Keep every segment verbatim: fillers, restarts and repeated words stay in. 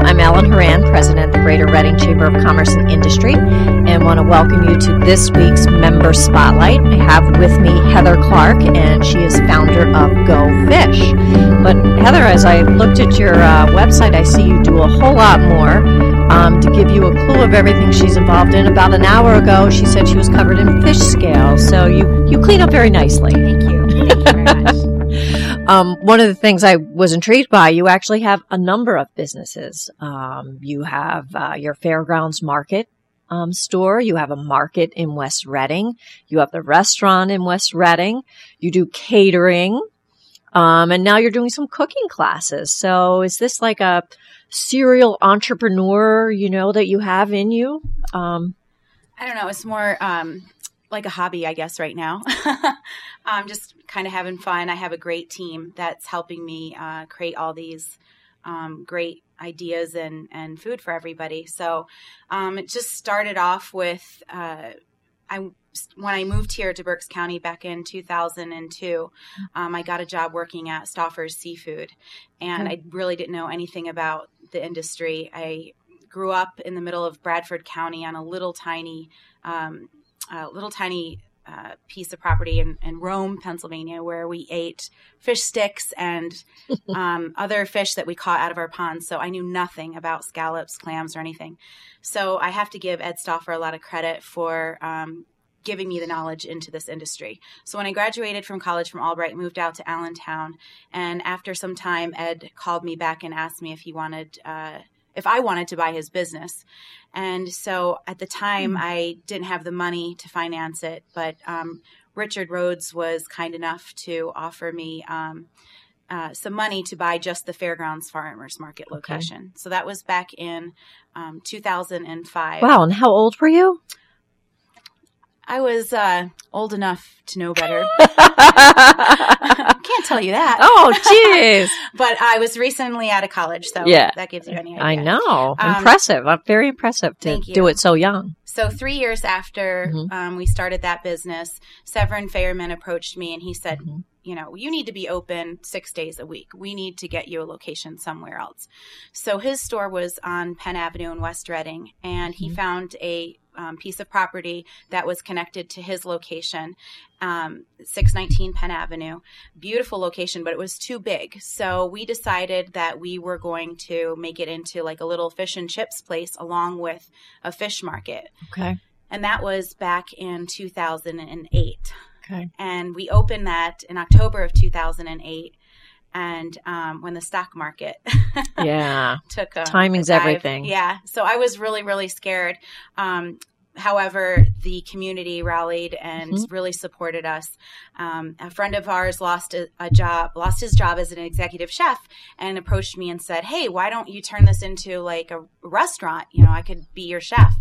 Hello, I'm Ellen Horan, President of the Greater Reading Chamber of Commerce and Industry, and want to welcome you to this week's Member Spotlight. I have with me Heather Clark, and she is founder of Go Fish. But Heather, as I looked at your uh, website, I see you do a whole lot more. Um, to give you a clue of everything she's involved in, about an hour ago, she said she was covered in fish scales, so you, you clean up very nicely. Thank you. Thank you very much. Um, one of the things I was intrigued by, you actually have a number of businesses. Um, you have uh, your Fairgrounds Market um, store. You have a market in West Reading. You have the restaurant in West Reading. You do catering. Um, and now you're doing some cooking classes. So is this like a serial entrepreneur, you know, that you have in you? Um, I don't know. It's more... Um... like a hobby, I guess, right now. I'm just kind of having fun. I have a great team that's helping me uh, create all these um, great ideas and, and food for everybody. So um, it just started off with, uh, I when I moved here to Berks County back in two thousand two, um, I got a job working at Stauffer's Seafood. And I really didn't know anything about the industry. I grew up in the middle of Bradford County on a little tiny um a little tiny uh, piece of property in, in Rome, Pennsylvania, where we ate fish sticks and um, other fish that we caught out of our ponds. So I knew nothing about scallops, clams, or anything. So I have to give Ed Stauffer a lot of credit for um, giving me the knowledge into this industry. So when I graduated from college from Albright, moved out to Allentown, and after some time, Ed called me back and asked me if he wanted uh if I wanted to buy his business. And so at the time, I didn't have the money to finance it, but um, Richard Rhodes was kind enough to offer me um, uh, some money to buy just the Fairgrounds Farmers Market location. Okay. So that was back in um, two thousand five. Wow, and how old were you? I was uh, old enough to know better. Can't tell you that. Oh, jeez. But I was recently out of college, so yeah. That gives you any idea. I know. Um, impressive. I'm very impressive to do it so young. So three years after mm-hmm. um, we started that business, Severin Feyerman approached me and he said, mm-hmm. you know, you need to be open six days a week. We need to get you a location somewhere else. So his store was on Penn Avenue in West Reading, and he mm-hmm. found a Um, piece of property that was connected to his location, um, six nineteen Penn Avenue. Beautiful location, but it was too big. So we decided that we were going to make it into like a little fish and chips place along with a fish market. Okay. And that was back in two thousand eight. Okay. And we opened that in October of two thousand eight. And um, when the stock market yeah. took a Timing's dive. everything. Yeah. So I was really, really scared. Um, however, the community rallied and mm-hmm. really supported us. Um, a friend of ours lost a, a job, lost his job as an executive chef, and approached me and said, hey, why don't you turn this into like a restaurant? You know, I could be your chef.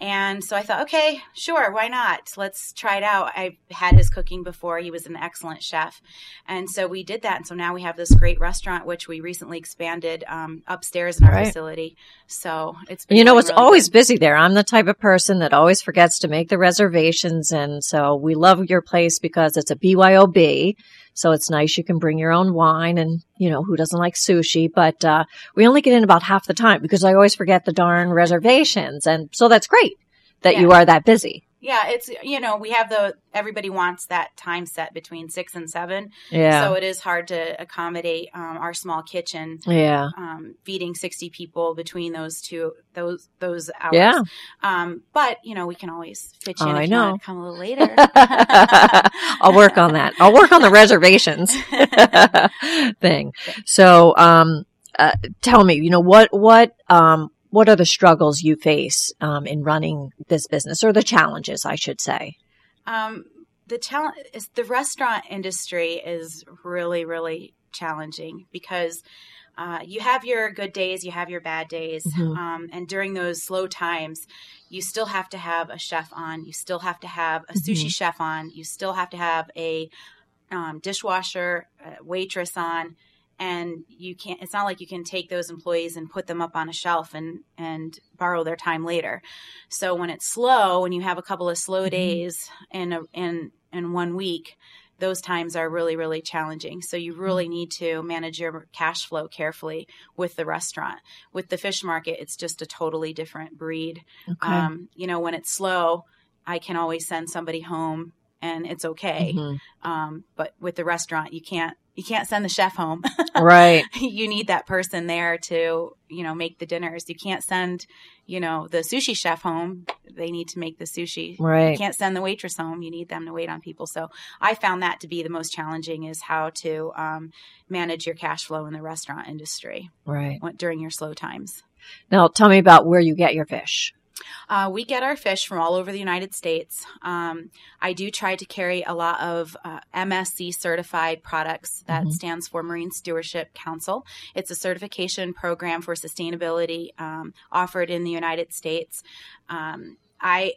And so I thought, okay, sure, why not? Let's try it out. I had his cooking before. He was an excellent chef. And so we did that. And so now we have this great restaurant, which we recently expanded um, upstairs in our right. facility. So it's been You know, really, it's really always good. busy there. I'm the type of person that always forgets to make the reservations. And so we love your place because it's a B Y O B. So it's nice. You can bring your own wine and, you know, who doesn't like sushi? But uh we only get in about half the time because I always forget the darn reservations. And so that's great that yeah. you are that busy. Yeah. It's, you know, we have the, everybody wants that time set between six and seven. Yeah. So it is hard to accommodate um, our small kitchen. Yeah. Um, feeding sixty people between those two, those, those hours. Yeah. Um, but, you know, we can always fit you in oh, if I know. you want to come a little later. I'll work on that. I'll work on the reservations thing. So um, uh, tell me, you know, what, what, um, What are the struggles you face um, in running this business, or the challenges, I should say? Um, the challenge is the restaurant industry is really, really challenging because uh, you have your good days, you have your bad days, mm-hmm. um, and during those slow times, you still have to have a chef on, you still have to have a sushi mm-hmm. chef on, you still have to have a um, dishwasher, a waitress on. And you can't, it's not like you can take those employees and put them up on a shelf and, and borrow their time later. So when it's slow and you have a couple of slow days in a, in, in one week, those times are really, really challenging. So you really need to manage your cash flow carefully with the restaurant. With the fish market, it's just a totally different breed. Okay. Um, you know, when it's slow, I can always send somebody home and it's okay. Mm-hmm. Um, but with the restaurant, you can't, you can't send the chef home. Right. You need that person there to, you know, make the dinners. You can't send, you know, the sushi chef home. They need to make the sushi. Right. You can't send the waitress home. You need them to wait on people. So I found that to be the most challenging is how to um, manage your cash flow in the restaurant industry. Right. During your slow times. Now, tell me about where you get your fish. Uh, we get our fish from all over the United States. Um, I do try to carry a lot of uh, M S C certified products. That mm-hmm. stands for Marine Stewardship Council. It's a certification program for sustainability um, offered in the United States. Um, I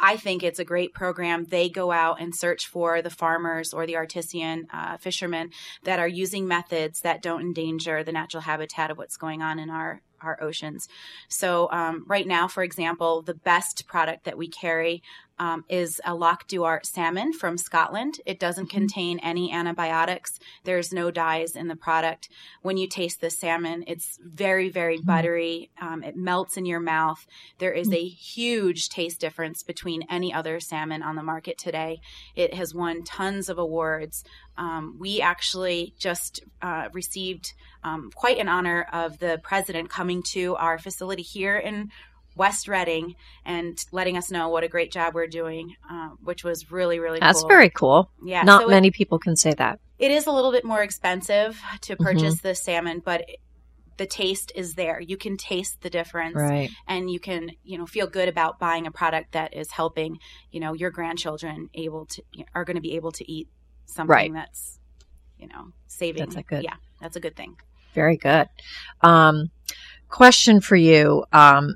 I think it's a great program. They go out and search for the farmers or the artisan uh, fishermen that are using methods that don't endanger the natural habitat of what's going on in our our oceans. So um, right now, for example, the best product that we carry um, is a Loch Duart salmon from Scotland. It doesn't mm-hmm. contain any antibiotics. There's no dyes in the product. When you taste the salmon, it's very, very mm-hmm. buttery. Um, it melts in your mouth. There is a huge taste difference between any other salmon on the market today. It has won tons of awards. Um, we actually just uh, received um, quite an honor of the president coming to our facility here in West Reading and letting us know what a great job we're doing, uh, which was really, really cool. That's very cool. Yeah, Not so many it, people can say that. It is a little bit more expensive to purchase mm-hmm. the salmon, but it, the taste is there. You can taste the difference, right. and you can, you know, feel good about buying a product that is helping, you know, your grandchildren able to are going to be able to eat something right. that's, you know, saving. That's a good, yeah, that's a good thing. Very good. Um, question for you. Um,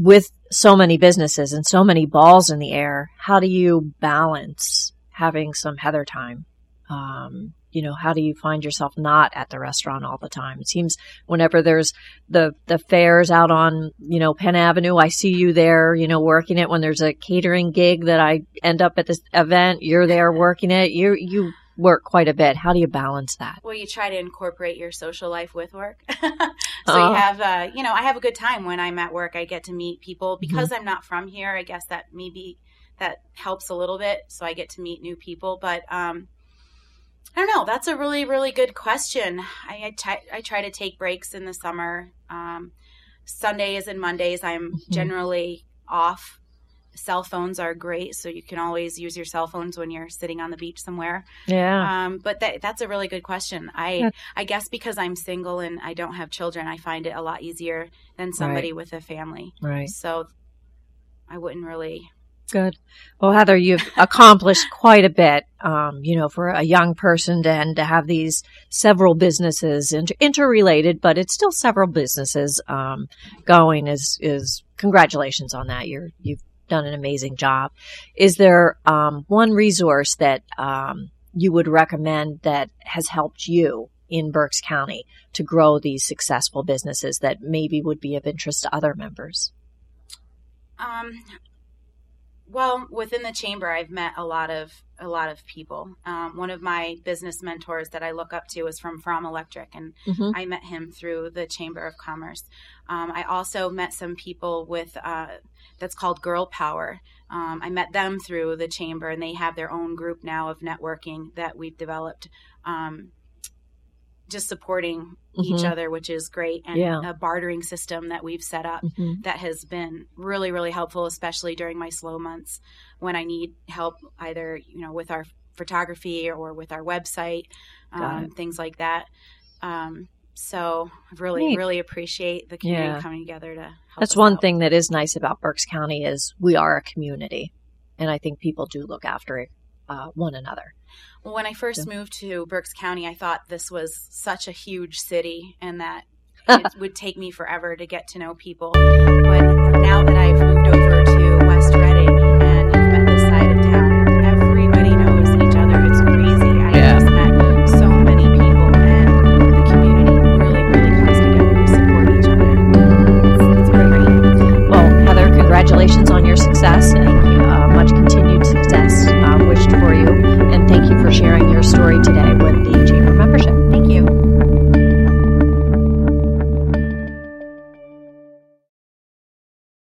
with so many businesses and so many balls in the air, how do you balance having some Heather time? Um, you know, how do you find yourself not at the restaurant all the time? It seems whenever there's the, the fairs out on, you know, Penn Avenue, I see you there, you know, working it. When there's a catering gig that I end up at this event, you're there working it. You, you work quite a bit. How do you balance that? Well, you try to incorporate your social life with work. so oh. you have, uh, you know, I have a good time when I'm at work. I get to meet people because mm-hmm. I'm not from here. I guess that maybe that helps a little bit. So I get to meet new people, but, um, I don't know. That's a really, really good question. I I, t- I try to take breaks in the summer. Um, Sundays and Mondays, I'm mm-hmm. generally off. Cell phones are great, so you can always use your cell phones when you're sitting on the beach somewhere. Yeah. Um, but that, that's a really good question. I yeah. I guess because I'm single and I don't have children, I find it a lot easier than somebody right. with a family. Right. So I wouldn't really... Good. Well, Heather, you've accomplished quite a bit, um, you know, for a young person to, and to have these several businesses inter- interrelated, but it's still several businesses um, going is, is congratulations on that. You're, you've done an amazing job. Is there um, one resource that um, you would recommend that has helped you in Berks County to grow these successful businesses that maybe would be of interest to other members? Um. Well, within the chamber, I've met a lot of a lot of people. Um, one of my business mentors that I look up to is from From Electric, and mm-hmm. I met him through the Chamber of Commerce. Um, I also met some people with uh, that's called Girl Power. Um, I met them through the chamber, and they have their own group now of networking that we've developed, um, just supporting mm-hmm. each other, which is great, and yeah. a bartering system that we've set up mm-hmm. that has been really, really helpful, especially during my slow months when I need help either, you know, with our photography or with our website, um, things like that. Um, so I really, Neat. really appreciate the community yeah. coming together to help That's one out. Thing that is nice about Berks County is we are a community, and I think people do look after it. Uh, one another. Well, when I first so. moved to Berks County, I thought this was such a huge city and that it would take me forever to get to know people. But